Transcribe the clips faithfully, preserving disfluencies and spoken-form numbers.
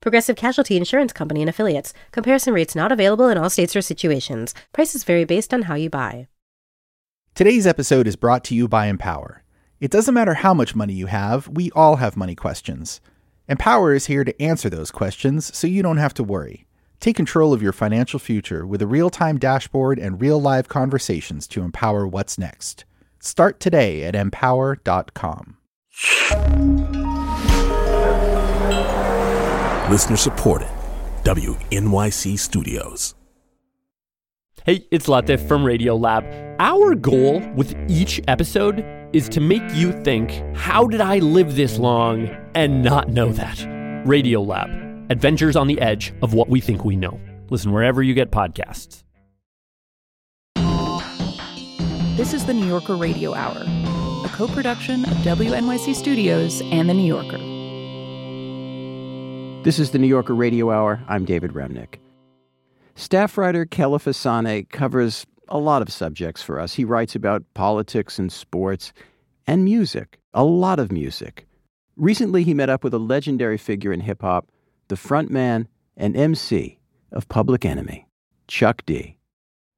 Progressive Casualty Insurance Company and Affiliates. Comparison rates not available in all states or situations. Prices vary based on how you buy. Today's episode is brought to you by Empower. It doesn't matter how much money you have, we all have money questions. Empower is here to answer those questions so you don't have to worry. Take control of your financial future with a real-time dashboard and real live conversations to empower what's next. Start today at empower dot com. Listener supported. W N Y C Studios. Hey, it's Latif from Radio Lab. Our goal with each episode is to make you think, how did I live this long and not know that? Radio Lab, adventures on the edge of what we think we know. Listen wherever you get podcasts. This is the New Yorker Radio Hour, a co-production of W N Y C Studios and the New Yorker. This is the New Yorker Radio Hour. I'm David Remnick. Staff writer Kelefa Sanneh covers a lot of subjects for us. He writes about politics and sports and music, a lot of music. Recently, he met up with a legendary figure in hip-hop, the frontman and M C of Public Enemy, Chuck D.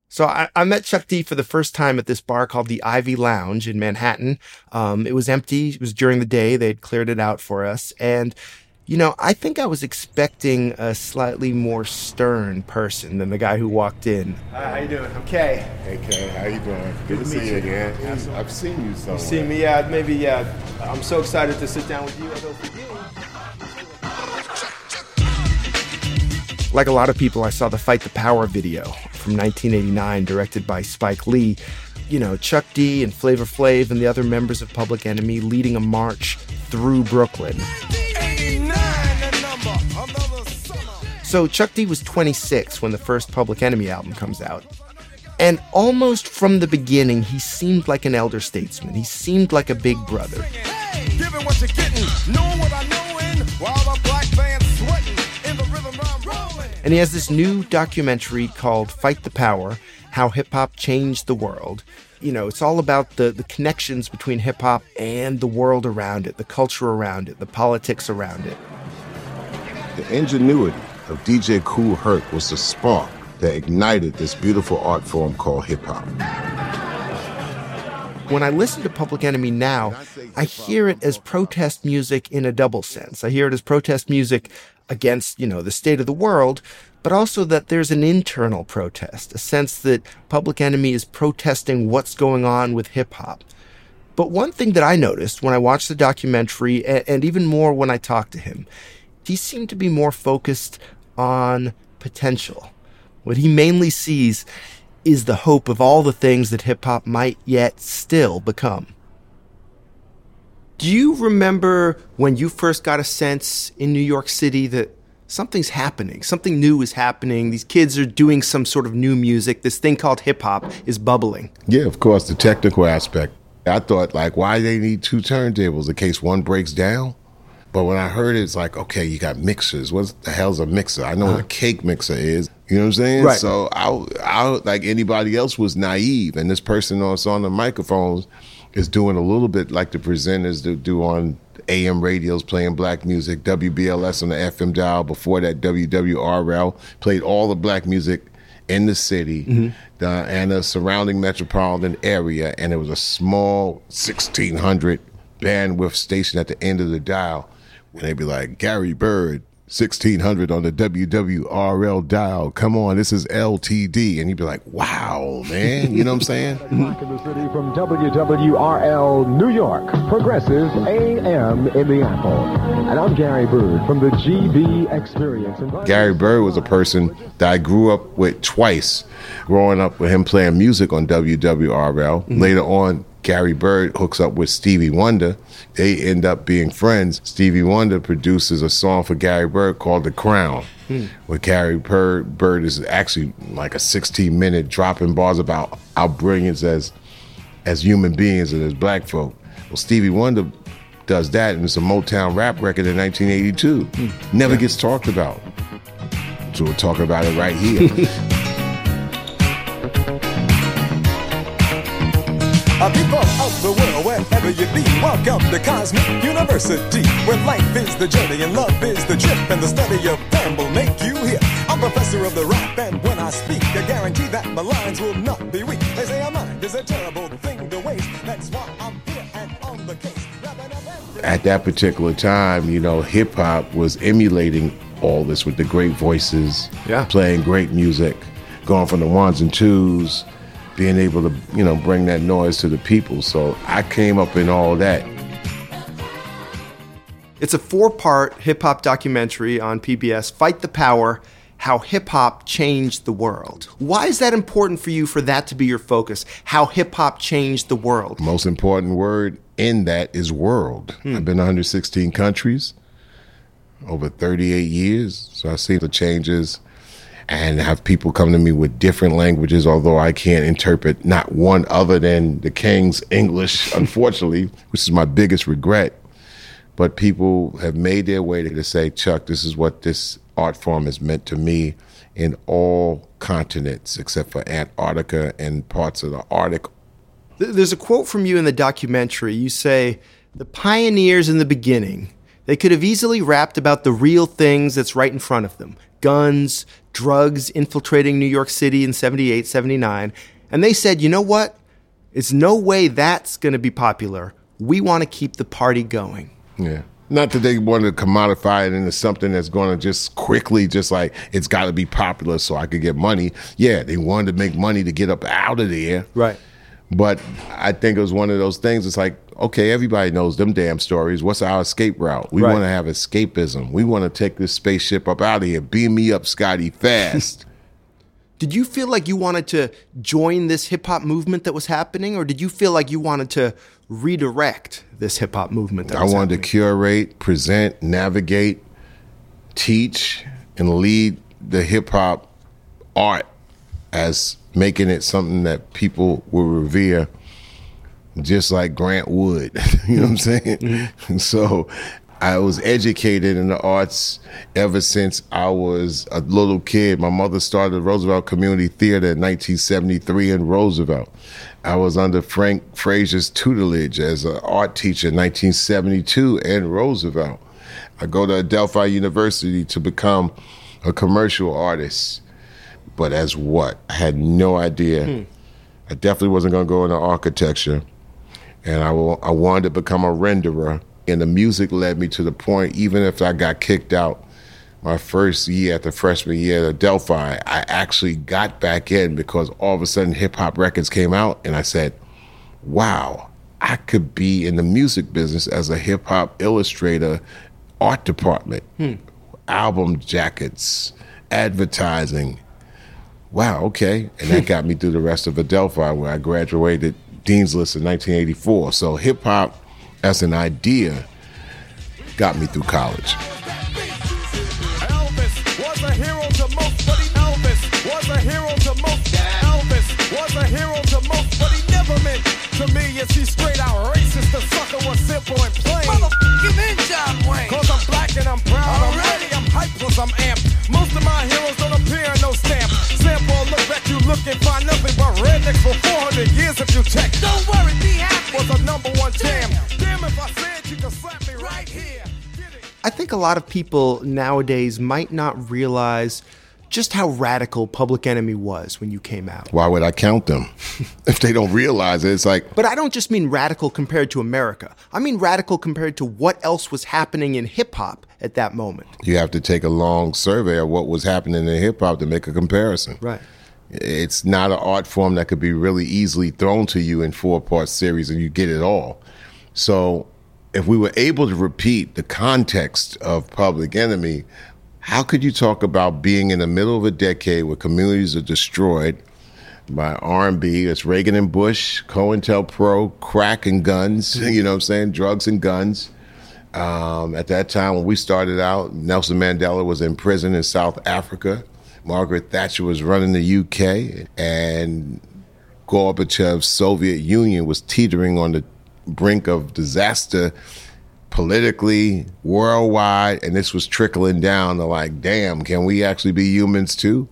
So I, I met Chuck D for the first time at this bar called the Ivy Lounge in Manhattan. Um, it was empty. It was during the day. They had cleared it out for us. And you know, I think I was expecting a slightly more stern person than the guy who walked in. Hi, how you doing? I'm Kay. Hey, Kay. How you doing? Good, Good to see you again. Yeah, I've seen you somewhere. You see me? Yeah, maybe, yeah. I'm so excited to sit down with you. I go for you. Like a lot of people, I saw the Fight the Power video from nineteen eighty-nine directed by Spike Lee. You know, Chuck D and Flavor Flav and the other members of Public Enemy leading a march through Brooklyn. So Chuck D was twenty-six when the first Public Enemy album comes out. And almost from the beginning, he seemed like an elder statesman. He seemed like a big brother. And he has this new documentary called Fight the Power, How Hip-Hop Changed the World. You know, it's all about the, the connections between hip-hop and the world around it, the culture around it, the politics around it. The ingenuity of D J Kool Herc was the spark that ignited this beautiful art form called hip-hop. When I listen to Public Enemy now, I hear it as protest music in a double sense. I hear it as protest music against, you know, the state of the world, but also that there's an internal protest, a sense that Public Enemy is protesting what's going on with hip-hop. But one thing that I noticed when I watched the documentary, and, and even more when I talked to him, he seemed to be more focused on potential. What he mainly sees is the hope of all the things that hip-hop might yet still become. Do you remember when you first got a sense in New York City that something's happening, something new is happening, these kids are doing some sort of new music, this thing called hip-hop is bubbling? Yeah, of course, the technical aspect. I thought, like, why do they need two turntables in case one breaks down? But when I heard it, it's like, okay, you got mixers. What the hell's a mixer? I know uh-huh. what a cake mixer is. You know what I'm saying? Right. So I, I, like anybody else, was naive. And this person that's on the microphones is doing a little bit like the presenters do on A M radios, playing black music. W B L S on the F M dial. Before that, W W R L played all the black music in the city mm-hmm. uh, and the surrounding metropolitan area. And it was a small sixteen hundred bandwidth station at the end of the dial. And they'd be like, Gary Byrd, sixteen hundred on the W W R L dial. Come on, this is L T D. And he'd be like, wow, man. You know what I'm saying? From W W R L New York, Progressive A M Indianapolis. And I'm Gary Byrd from the G B Experience. Gary Byrd was a person that I grew up with twice, growing up with him playing music on W W R L. Mm-hmm. Later on, Gary Byrd hooks up with Stevie Wonder. They end up being friends. Stevie Wonder produces a song for Gary Byrd called The Crown, hmm. where Gary Byrd, Byrd is actually like a sixteen minute dropping bars about our brilliance as as human beings and as black folk. Well, Stevie Wonder does that, and it's a Motown rap record in nineteen eighty-two. Hmm. Never yeah. gets talked about. So we'll talk about it right here. People of the world, wherever you be, welcome to Cosmic University, where life is the journey and love is the trip, and the study of them will make you hear. I'm professor of the rap, and when I speak, I guarantee that my lines will not be weak. They say our mind is a terrible thing to waste. That's why I'm here and on the case. At that particular time, you know, hip-hop was emulating all this with the great voices, yeah. playing great music, going from the ones and twos, being able to, you know, bring that noise to the people. So I came up in all that. It's a four-part hip-hop documentary on P B S, Fight the Power, How Hip-Hop Changed the World. Why is that important for you, for that to be your focus? How hip-hop changed the world? Most important word in that is world. Hmm. I've been to one hundred sixteen countries over thirty-eight years, so I see the changes and have people come to me with different languages, although I can't interpret not one other than the King's English, unfortunately, which is my biggest regret. But people have made their way to say, Chuck, this is what this art form has meant to me in all continents, except for Antarctica and parts of the Arctic. There's a quote from you in the documentary. You say, the pioneers in the beginning, they could have easily rapped about the real things that's right in front of them. Guns, drugs infiltrating New York City in seventy-eight, seventy-nine. And they said, you know what? It's no way that's going to be popular. We want to keep the party going. Yeah. Not that they wanted to commodify it into something that's going to just quickly, just like, it's got to be popular so I could get money. Yeah, they wanted to make money to get up out of there. Right. But I think it was one of those things. It's like, okay, everybody knows them damn stories. What's our escape route? We right. want to have escapism. We want to take this spaceship up out of here. Beam me up, Scotty, fast. Did you feel like you wanted to join this hip-hop movement that was happening, or did you feel like you wanted to redirect this hip-hop movement that I was happening? I wanted to curate, present, navigate, teach, and lead the hip-hop art as making it something that people will revere, just like Grant Wood, you know what I'm saying? Mm-hmm. So I was educated in the arts ever since I was a little kid. My mother started Roosevelt Community Theater in nineteen seventy-three in Roosevelt. I was under Frank Frazier's tutelage as an art teacher in nineteen seventy-two in Roosevelt. I go to Adelphi University to become a commercial artist. But as what? I had no idea. Mm. I definitely wasn't going to go into architecture. And I, will, I wanted to become a renderer. And the music led me to the point, even if I got kicked out my first year at the freshman year at Adelphi, I actually got back in because all of a sudden hip-hop records came out. And I said, wow, I could be in the music business as a hip-hop illustrator, art department, hmm. album jackets, advertising. Wow, okay. And that got me through the rest of Adelphi, where I graduated Dean's List in nineteen eighty-four. So hip-hop as an idea got me through college. Elvis was a hero to most, but he Elvis was a hero to most. Elvis was a hero to most, but he never meant to me. Yes, he's straight out racist. The sucker was simple and plain. Motherfucking in John Wayne. Cause I'm black and I'm proud. I'm ready, I'm hyped, plus I'm amped. Most of my heroes don't appear in no stamp. Looking for nothing but rednecks for four hundred years if you check. Don't worry, be happy. Was a number one jam. Damn if I said you could slap me right here. I think a lot of people nowadays might not realize just how radical Public Enemy was when you came out. Why would I count them? If they don't realize it, it's like... But I don't just mean radical compared to America. I mean radical compared to what else was happening in hip-hop at that moment. You have to take a long survey of what was happening in hip-hop to make a comparison. Right. It's not an art form that could be really easily thrown to you in four-part series and you get it all. So if we were able to repeat the context of Public Enemy, how could you talk about being in the middle of a decade where communities are destroyed, by R and B. It's Reagan and Bush, COINTELPRO, crack and guns, you know what I'm saying, drugs and guns. Um, at that time, when we started out, Nelson Mandela was in prison in South Africa. Margaret Thatcher was running the U K, and Gorbachev's Soviet Union was teetering on the brink of disaster politically, worldwide, and this was trickling down to like, damn, can we actually be humans too?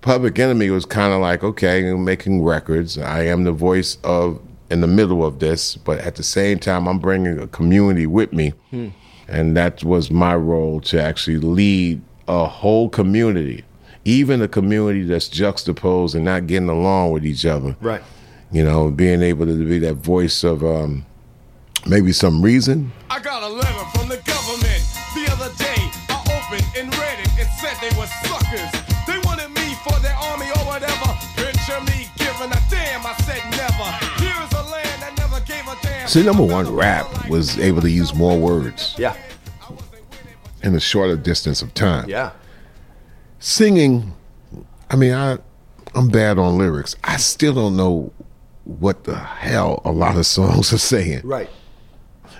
Public Enemy was kind of like, okay, I'm making records. I am the voice of in the middle of this, but at the same time, I'm bringing a community with me. Hmm. And that was my role, to actually lead a whole community, even a community that's juxtaposed and not getting along with each other. Right. You know, being able to be that voice of um, maybe some reason. I got a letter from the government the other day. I opened and read it and said they were suckers. They wanted me for their army or whatever. Picture me giving a damn, I said never. Here's a land that never gave a damn. See, number one, rap was able to use more words. Yeah. In a shorter distance of time. Yeah. Singing, I mean, I, I'm bad on lyrics. I still don't know what the hell a lot of songs are saying. Right.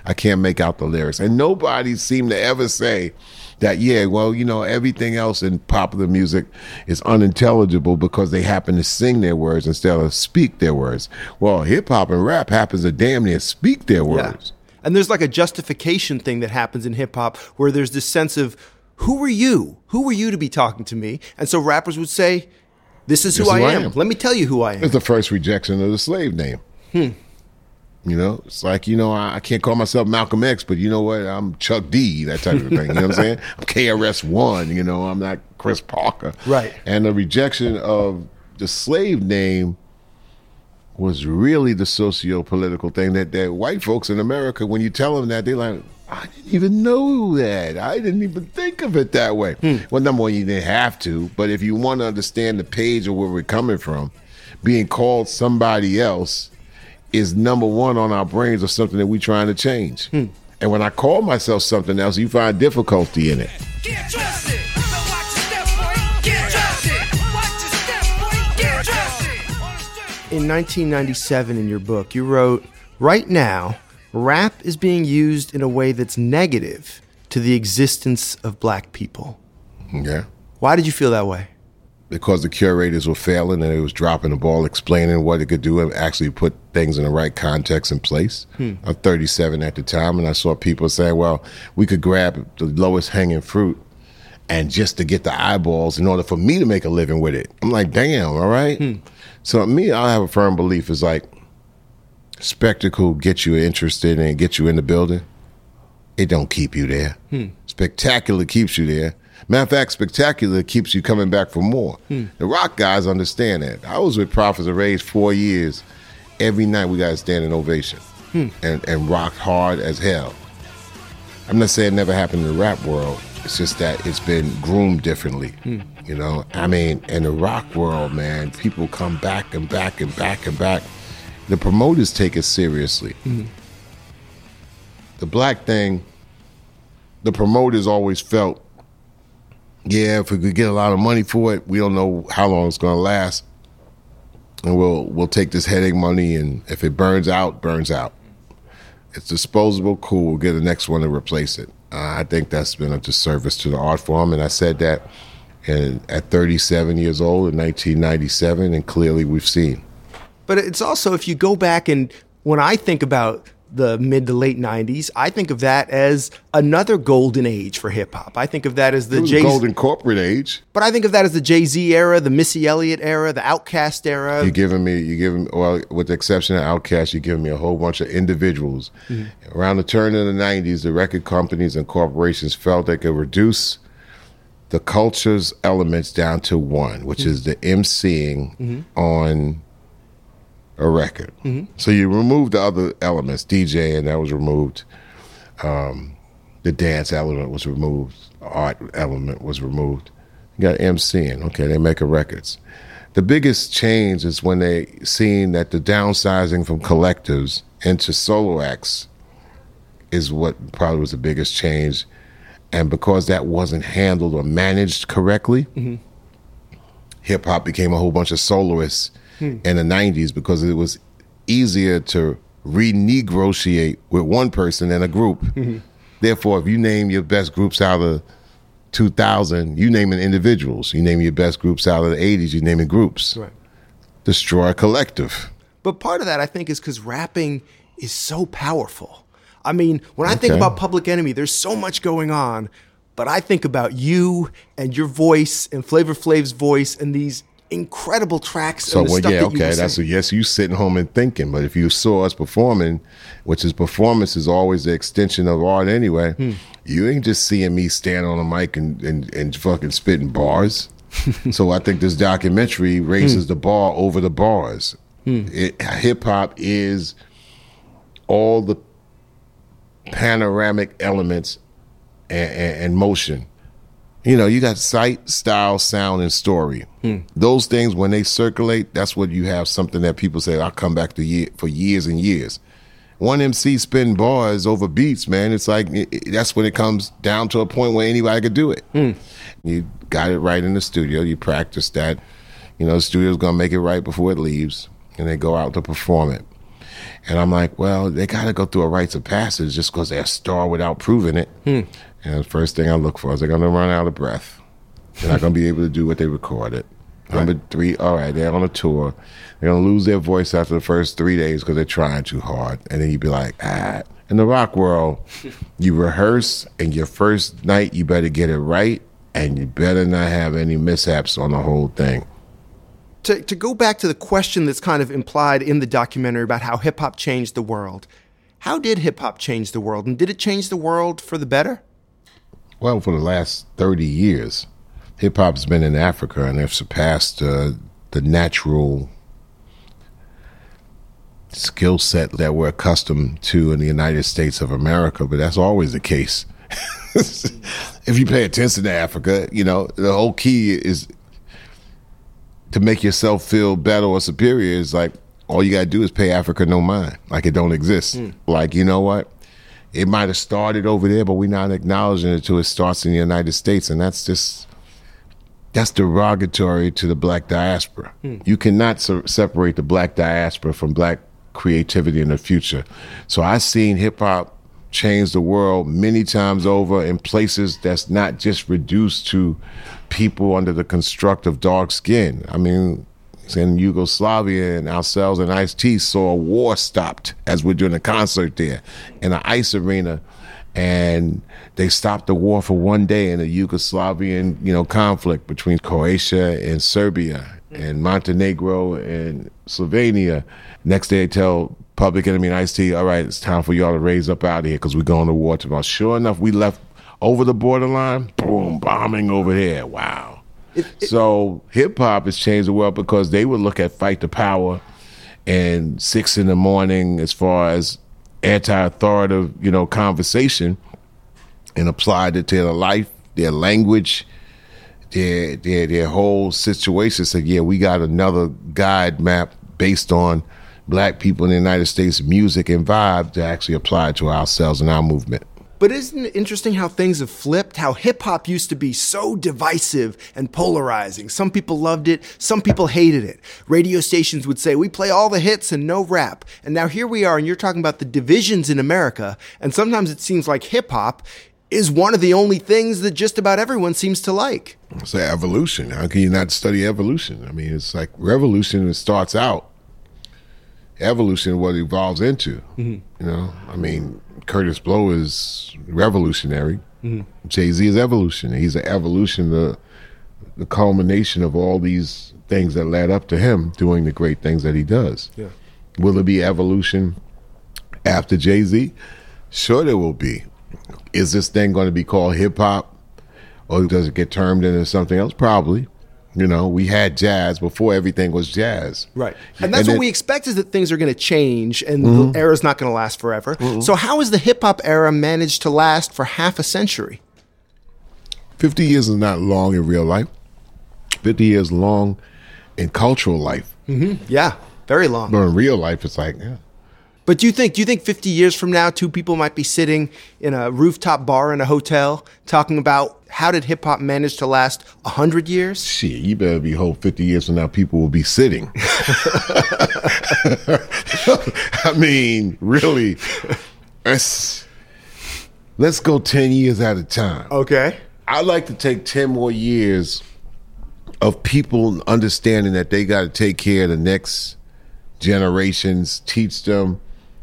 I can't make out the lyrics. And nobody seemed to ever say that, yeah, well, you know, everything else in popular music is unintelligible because they happen to sing their words instead of speak their words. Well, hip-hop and rap happens to damn near speak their words. Yeah. And there's like a justification thing that happens in hip-hop where there's this sense of, who were you? Who were you to be talking to me? And so rappers would say, this is who, this I, who am. I am. Let me tell you who I am. It's the first rejection of the slave name. Hmm. You know, it's like, you know, I, I can't call myself Malcolm X, but you know what? I'm Chuck D, that type of thing. You know what I'm saying? I'm K R S One, you know, I'm not Chris Parker. Right. And the rejection of the slave name was really the socio-political thing that, that white folks in America, when you tell them that, they're like, I didn't even know that. I didn't even think of it that way. Hmm. Well, number one, you didn't have to. But if you want to understand the page of where we're coming from, being called somebody else is number one on our brains of something that we're trying to change. Hmm. And when I call myself something else, you find difficulty in it. Can't trust it. In nineteen ninety-seven, in your book, you wrote, right now, rap is being used in a way that's negative to the existence of black people. Yeah. Why did you feel that way? Because the curators were failing and it was dropping the ball, explaining what it could do and actually put things in the right context and place. Hmm. I'm thirty-seven at the time, and I saw people say, well, we could grab the lowest hanging fruit and just to get the eyeballs in order for me to make a living with it. I'm like, damn, all right? Hmm. So me, I have a firm belief is like, spectacle gets you interested and get you in the building. It don't keep you there. Hmm. Spectacular keeps you there. Matter of fact, spectacular keeps you coming back for more. Hmm. The rock guys understand that. I was with Prophets of Rage four years. Every night we got a standing ovation. Hmm. and, and rocked hard as hell. I'm not saying it never happened in the rap world. It's just that it's been groomed differently. Hmm. You know, I mean, in the rock world, man, people come back and back and back and back. The promoters take it seriously. Mm-hmm. The black thing, the promoters always felt, yeah, if we could get a lot of money for it, we don't know how long it's going to last. And we'll we'll take this headache money, and if it burns out, burns out. It's disposable, cool, we'll get the next one to replace it. Uh, I think that's been a disservice to the art form, and I said that in, at thirty-seven years old in nineteen ninety-seven, and clearly we've seen. But it's also, if you go back and when I think about the mid to late nineties, I think of that as another golden age for hip hop. I think of that as the Jay-Z golden corporate age. But I think of that as the Jay-Z era, the Missy Elliott era, the Outkast era. You're giving me, you're giving, well, with the exception of Outkast, you're giving me a whole bunch of individuals. Mm-hmm. Around the turn of the nineties, the record companies and corporations felt they could reduce the culture's elements down to one, which mm-hmm. is the emceeing mm-hmm. on a record. Mm-hmm. So you remove the other elements, D J, and that was removed. Um, the dance element was removed. Art element was removed. You got emceeing. Okay, they making records. The biggest change is when they seen that the downsizing from collectives into solo acts is what probably was the biggest change. And because that wasn't handled or managed correctly, mm-hmm. hip hop became a whole bunch of soloists hmm. in the nineties because it was easier to renegotiate with one person than a group. Mm-hmm. Therefore, if you name your best groups out of two thousand, you naming individuals. You name your best groups out of the eighties, you naming groups. Right. Destroy a collective. But part of that, I think, is because rapping is so powerful. I mean, when I okay. think about Public Enemy, there's so much going on, but I think about you and your voice and Flavor Flav's voice and these incredible tracks. So, and the well, stuff yeah, that okay, you that's a, yes, you sitting home and thinking, but if you saw us performing, which is performance is always the extension of art anyway, hmm. you ain't just seeing me stand on a mic and, and, and fucking spitting bars. So I think this documentary raises hmm. the bar over the bars. Hmm. Hip hop is all the panoramic elements and, and, and motion. You know, you got sight, style, sound, and story. Hmm. Those things, when they circulate, that's what you have something that people say, I'll come back to year, for years and years. One M C spin bars over beats, man. It's like, it, it, that's when it comes down to a point where anybody could do it. Hmm. You got it right in the studio. You practice that. You know, the studio's going to make it right before it leaves, and they go out to perform it. And I'm like, well, they got to go through a rites of passage just because they're a star without proving it. Hmm. And the first thing I look for is they're going to run out of breath. They're not going to be able to do what they recorded. Right. Number three, all right, they're on a tour. They're going to lose their voice after the first three days because they're trying too hard. And then you'd be like, ah. In the rock world, you rehearse, and your first night, you better get it right, and you better not have any mishaps on the whole thing. To, to go back to the question that's kind of implied in the documentary about how hip-hop changed the world, how did hip-hop change the world? And did it change the world for the better? Well, for the last thirty years, hip-hop's been in Africa, and they've surpassed uh, the natural skill set that we're accustomed to in the United States of America, but that's always the case. If you pay attention to Africa, you know, the whole key is to make yourself feel better or superior is like, all you got to do is pay Africa no mind, like it don't exist. Mm. Like, you know what? It might have started over there, but we're not acknowledging it till it starts in the United States. And that's just, that's derogatory to the black diaspora. Mm. You cannot se- separate the black diaspora from black creativity in the future. So I've seen hip hop change the world many times over in places that's not just reduced to people under the construct of dark skin. I mean, in Yugoslavia, and ourselves and Ice-T saw a war stopped as we're doing a concert there in an ice arena, and they stopped the war for one day in a Yugoslavian, you know, conflict between Croatia and Serbia and Montenegro and Slovenia. Next day, they tell Public Enemy and Ice-T, all right, it's time for y'all to raise up out of here because we're going to war tomorrow. Sure enough, we left over the borderline, boom, bombing over there. Wow. It, it, so hip-hop has changed the world because they would look at Fight the Power and Six in the Morning as far as anti-authoritative, you know, conversation, and applied it to their life, their language, their their, their whole situation. Said, yeah, we got another guide map based on black people in the United States music and vibe to actually apply to ourselves and our movement. But isn't it interesting how things have flipped? How hip-hop used to be so divisive and polarizing. Some people loved it. Some people hated it. Radio stations would say, we play all the hits and no rap. And now here we are, and you're talking about the divisions in America. And sometimes it seems like hip-hop is one of the only things that just about everyone seems to like. It's like evolution. How can you not study evolution? I mean, it's like revolution that starts out. Evolution, what it evolves into. Mm-hmm. You know, I mean, Curtis Blow is revolutionary. Mm-hmm. Jay-Z is evolution. He's an evolution, the the culmination of all these things that led up to him doing the great things that he does. Yeah. Will it be evolution after Jay-Z? Sure there will be. Is this thing going to be called hip-hop, or does it get termed into something else? Probably. You know, we had jazz before everything was jazz. Right. And that's and then, what we expect, is that things are going to change and mm-hmm. the era's not going to last forever. Mm-hmm. So how has the hip-hop era managed to last for half a century? fifty years is not long in real life. fifty years long in cultural life. Mm-hmm. Yeah, very long. But in real life, it's like, yeah. But do you think do you think fifty years from now, two people might be sitting in a rooftop bar in a hotel talking about how did hip hop manage to last one hundred years? Shit, you better be hope fifty years from now people will be sitting. I mean, really, let's, let's go ten years at a time. Okay. I'd like to take ten more years of people understanding that they got to take care of the next generations, teach them,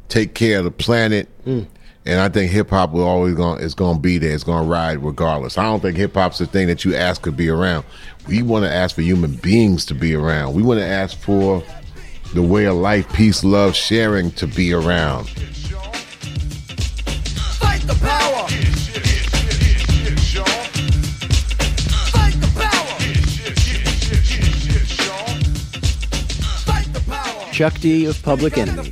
take care of the planet. Mm. And I think hip hop will always gonna is gonna be there. It's gonna ride regardless. I don't think hip hop's the thing that you ask to be around. We want to ask for human beings to be around. We want to ask for the way of life, peace, love, sharing to be around. Fight the power. Fight the power. Fight the power. Chuck D of Public Enemy.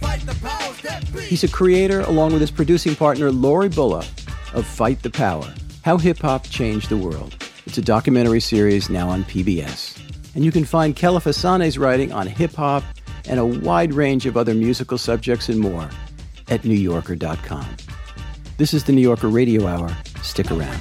He's a creator, along with his producing partner, Lori Bulla, of Fight the Power, How Hip-Hop Changed the World. It's a documentary series now on P B S. And you can find Kelefa Sanneh's writing on hip-hop and a wide range of other musical subjects and more at new yorker dot com. This is the New Yorker Radio Hour. Stick around.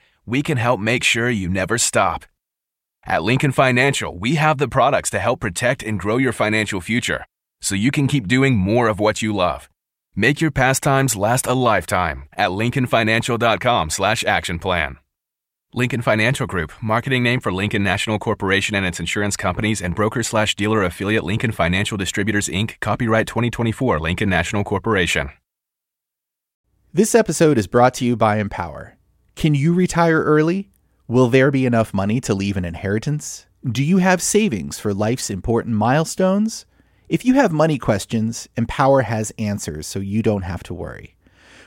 we can help make sure you never stop. At Lincoln Financial, we have the products to help protect and grow your financial future so you can keep doing more of what you love. Make your pastimes last a lifetime at lincoln financial dot com slash action plan. Lincoln Financial Group, marketing name for Lincoln National Corporation and its insurance companies and broker slash dealer affiliate Lincoln Financial Distributors, Incorporated. Copyright twenty twenty-four Lincoln National Corporation. This episode is brought to you by Empower. Can you retire early? Will there be enough money to leave an inheritance? Do you have savings for life's important milestones? If you have money questions, Empower has answers so you don't have to worry.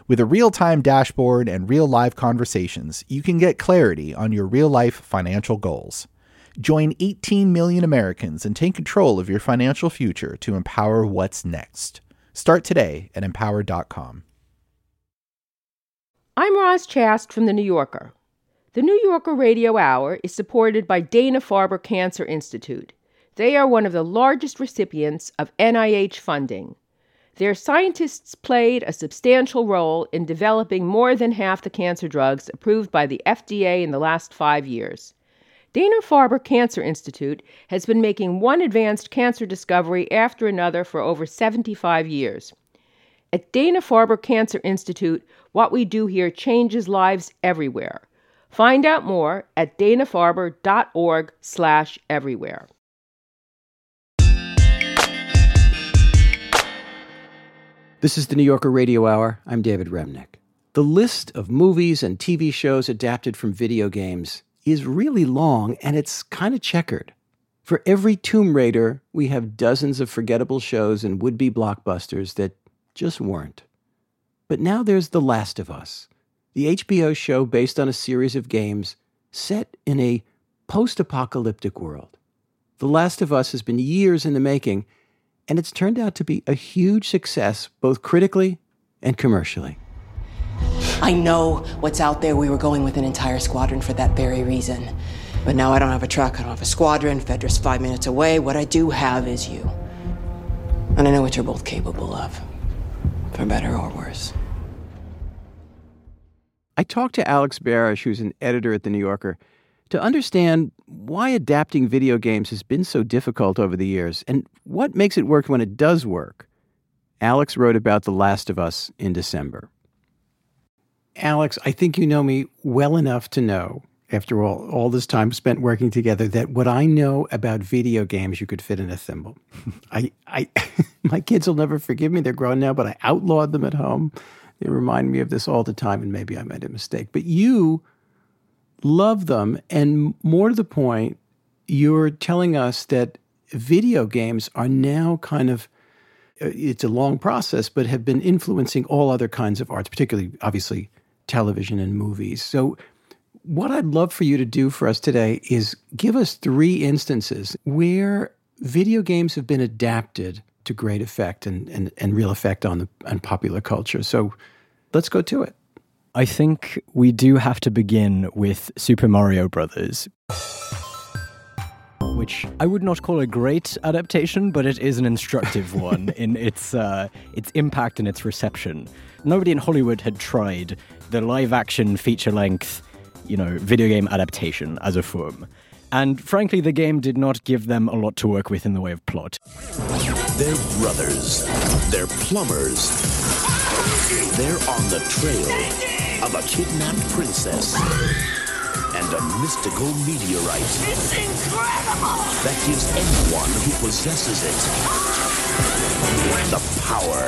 With a real-time dashboard and real-live conversations, you can get clarity on your real-life financial goals. Join eighteen million Americans and take control of your financial future to empower what's next. Start today at empower dot com. I'm Roz Chast from The New Yorker. The New Yorker Radio Hour is supported by Dana-Farber Cancer Institute. They are one of the largest recipients of N I H funding. Their scientists played a substantial role in developing more than half the cancer drugs approved by the F D A in the last five years. Dana-Farber Cancer Institute has been making one advanced cancer discovery after another for over seventy-five years. At Dana-Farber Cancer Institute, what we do here changes lives everywhere. Find out more at dana farber dot org slash everywhere. This is the New Yorker Radio Hour. I'm David Remnick. The list of movies and T V shows adapted from video games is really long, and it's kind of checkered. For every Tomb Raider, we have dozens of forgettable shows and would-be blockbusters that just weren't. But now there's The Last of Us, the H B O show based on a series of games set in a post-apocalyptic world. The Last of Us has been years in the making, and it's turned out to be a huge success, both critically and commercially. I know what's out there. We were going with an entire squadron for that very reason. But now I don't have a truck, I don't have a squadron, Fedra's five minutes away. What I do have is you. And I know what you're both capable of, for better or worse. I talked to Alex Barasch, who's an editor at The New Yorker, to understand why adapting video games has been so difficult over the years and what makes it work when it does work. Alex wrote about The Last of Us in December. Alex, I think you know me well enough to know, after all, all this time spent working together, that what I know about video games you could fit in a thimble. I, I, my kids will never forgive me. They're grown now, but I outlawed them at home. They remind me of this all the time, and maybe I made a mistake. But you love them. And more to the point, you're telling us that video games are now kind of, it's a long process, but have been influencing all other kinds of arts, particularly, obviously, television and movies. So what I'd love for you to do for us today is give us three instances where video games have been adapted to great effect and, and, and real effect on, the, on popular culture. So let's go to it. I think we do have to begin with Super Mario Brothers, which I would not call a great adaptation, but it is an instructive one in its uh, its impact and its reception. Nobody in Hollywood had tried the live-action feature-length, you know, video game adaptation as a form. And frankly, the game did not give them a lot to work with in the way of plot. They're brothers. They're plumbers. They're on the trail of a kidnapped princess and a mystical meteorite. It's incredible! That gives anyone who possesses it the power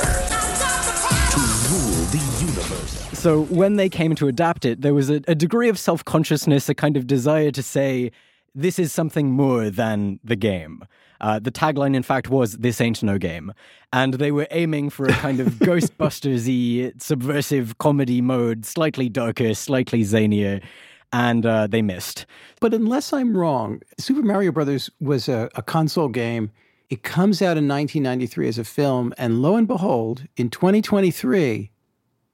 to rule the universe. So when they came to adapt it, there was a, a degree of self-consciousness, a kind of desire to say, this is something more than the game. Uh, the tagline, in fact, was, this ain't no game. And they were aiming for a kind of Ghostbusters-y, subversive comedy mode, slightly darker, slightly zanier. And uh, they missed. But unless I'm wrong, Super Mario Brothers was a, a console game. It comes out in nineteen ninety-three as a film. And lo and behold, in twenty twenty-three,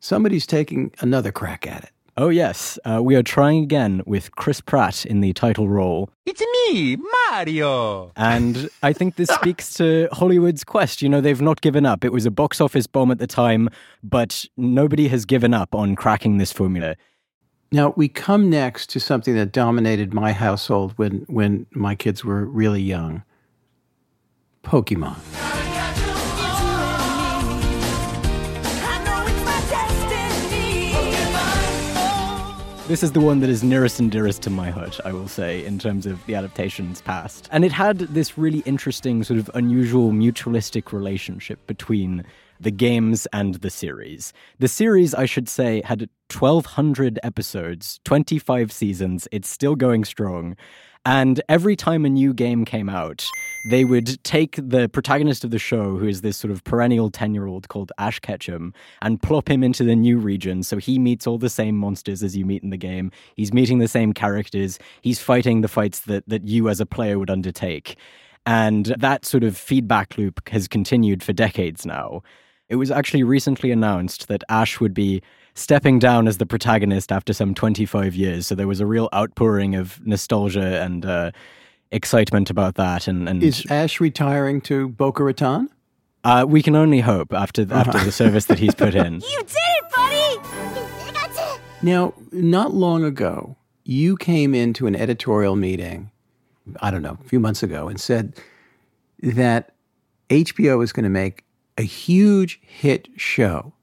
somebody's taking another crack at it. Oh, yes. Uh, we are trying again with Chris Pratt in the title role. It's me, Mario! And I think this speaks to Hollywood's quest. You know, they've not given up. It was a box office bomb at the time, but nobody has given up on cracking this formula. Now, we come next to something that dominated my household when, when my kids were really young. Pokemon. This is the one that is nearest and dearest to my heart, I will say, in terms of the adaptations past. And it had this really interesting sort of unusual mutualistic relationship between the games and the series. The series, I should say, had twelve hundred episodes, twenty-five seasons. It's still going strong. And every time a new game came out, they would take the protagonist of the show, who is this sort of perennial ten-year-old called Ash Ketchum, and plop him into the new region. So he meets all the same monsters as you meet in the game. He's meeting the same characters. He's fighting the fights that, that you as a player would undertake. And that sort of feedback loop has continued for decades now. It was actually recently announced that Ash would be stepping down as the protagonist after some twenty-five years. So there was a real outpouring of nostalgia and uh, excitement about that. And, and Is Ash retiring to Boca Raton? Uh, we can only hope after the, uh-huh. after the service that he's put in. You did it, buddy! Now, not long ago, you came into an editorial meeting, I don't know, a few months ago, and said that H B O is going to make a huge hit show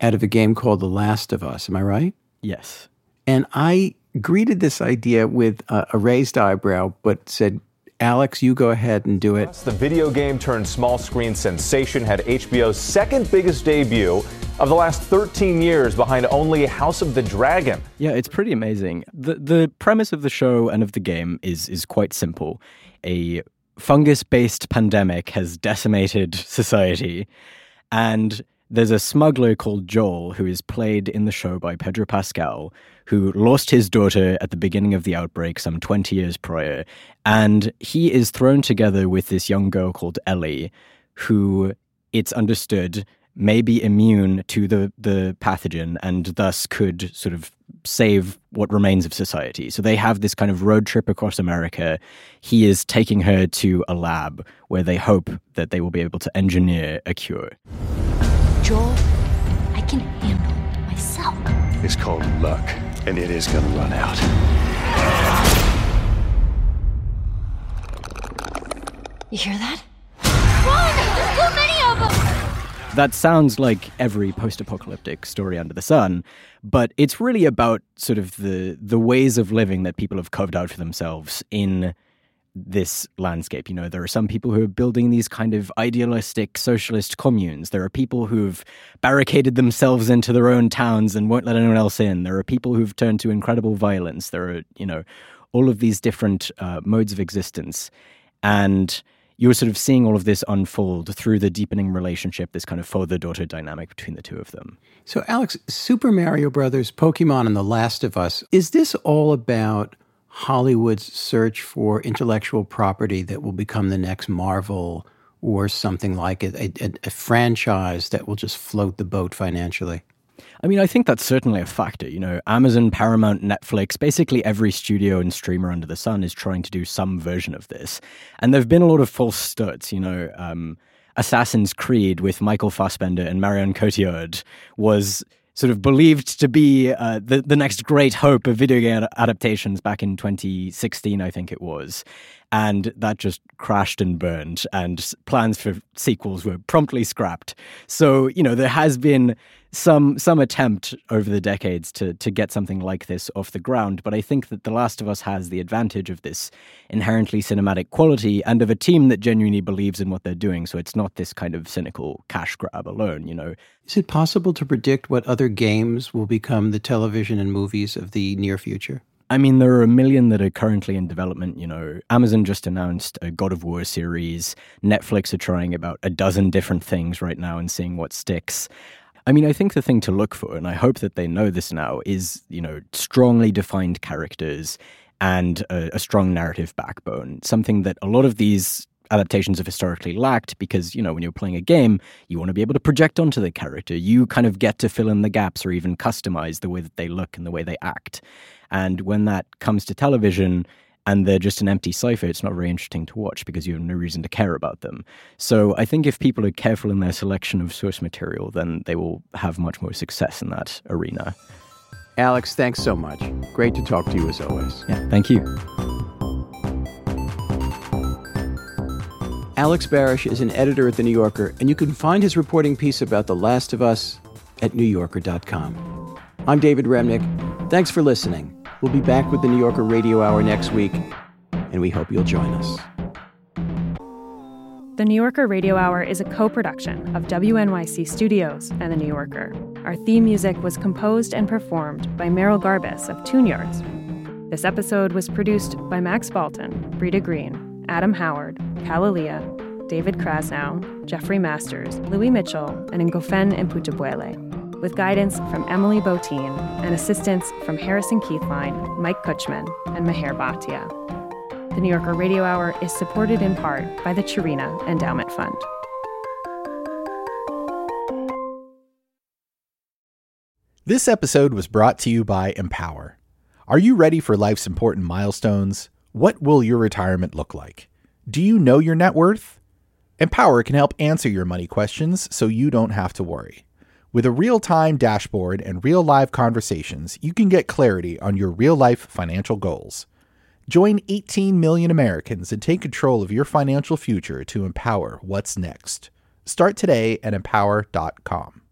out of a game called The Last of Us. Am I right? Yes. And I greeted this idea with uh, a raised eyebrow, but said, Alex, you go ahead and do it. The video game turned small screen sensation had H B O's second biggest debut of the last thirteen years, behind only House of the Dragon. Yeah, it's pretty amazing. The the premise of the show and of the game is is quite simple. A fungus-based pandemic has decimated society, and there's a smuggler called Joel, who is played in the show by Pedro Pascal, who lost his daughter at the beginning of the outbreak some twenty years prior. And he is thrown together with this young girl called Ellie, who, it's understood, may be immune to the, the pathogen and thus could sort of save what remains of society. So they have this kind of road trip across America. He is taking her to a lab where they hope that they will be able to engineer a cure. Joel, I can handle myself. It's called luck, and it is going to run out. You hear that? Run! There's too many of them! That sounds like every post-apocalyptic story under the sun, but it's really about sort of the, the ways of living that people have carved out for themselves in this landscape. You know, there are some people who are building these kind of idealistic socialist communes. There are people who've barricaded themselves into their own towns and won't let anyone else in. There are people who've turned to incredible violence. There are, you know, all of these different uh, modes of existence. And you're sort of seeing all of this unfold through the deepening relationship, this kind of father-daughter dynamic between the two of them. So, Alex, Super Mario Brothers, Pokemon, and The Last of Us, is this all about Hollywood's search for intellectual property that will become the next Marvel or something like it, a, a, a franchise that will just float the boat financially? I mean, I think that's certainly a factor. You know, Amazon, Paramount, Netflix, basically every studio and streamer under the sun is trying to do some version of this. And there have been a lot of false starts. You know, um, Assassin's Creed with Michael Fassbender and Marion Cotillard was sort of believed to be uh, the, the next great hope of video game adaptations back in twenty sixteen, I think it was. And that just crashed and burned, and plans for sequels were promptly scrapped. So, you know, there has been some some attempt over the decades to to get something like this off the ground. But I think that The Last of Us has the advantage of this inherently cinematic quality and of a team that genuinely believes in what they're doing. So it's not this kind of cynical cash grab alone, you know. Is it possible to predict what other games will become the television and movies of the near future? I mean, there are a million that are currently in development. You know, Amazon just announced a God of War series. Netflix are trying about a dozen different things right now and seeing what sticks. I mean, I think the thing to look for, and I hope that they know this now, is, you know, strongly defined characters and a, a strong narrative backbone, something that a lot of these adaptations have historically lacked because, you know, when you're playing a game, you want to be able to project onto the character. You kind of get to fill in the gaps or even customize the way that they look and the way they act. And when that comes to television and they're just an empty cipher, it's not very interesting to watch because you have no reason to care about them. So I think if people are careful in their selection of source material, then they will have much more success in that arena. Alex, thanks so much. Great to talk to you as always. Yeah, thank you. Alex Barasch is an editor at The New Yorker, and you can find his reporting piece about The Last of Us at new yorker dot com. I'm David Remnick. Thanks for listening. We'll be back with The New Yorker Radio Hour next week, and we hope you'll join us. The New Yorker Radio Hour is a co-production of W N Y C Studios and The New Yorker. Our theme music was composed and performed by Merrill Garbus of Tune Yards. This episode was produced by Max Balton, Brita Green, Adam Howard, Kalalia, David Krasnow, Jeffrey Masters, Louis Mitchell, and Ngofen Mputubuele, with guidance from Emily Botine and assistance from Harrison Keithline, Mike Kutchman, and Meher Bhatia. The New Yorker Radio Hour is supported in part by the Chirina Endowment Fund. This episode was brought to you by Empower. Are you ready for life's important milestones? What will your retirement look like? Do you know your net worth? Empower can help answer your money questions so you don't have to worry. With a real-time dashboard and real-live conversations, you can get clarity on your real-life financial goals. Join eighteen million Americans and take control of your financial future to empower what's next. Start today at empower dot com.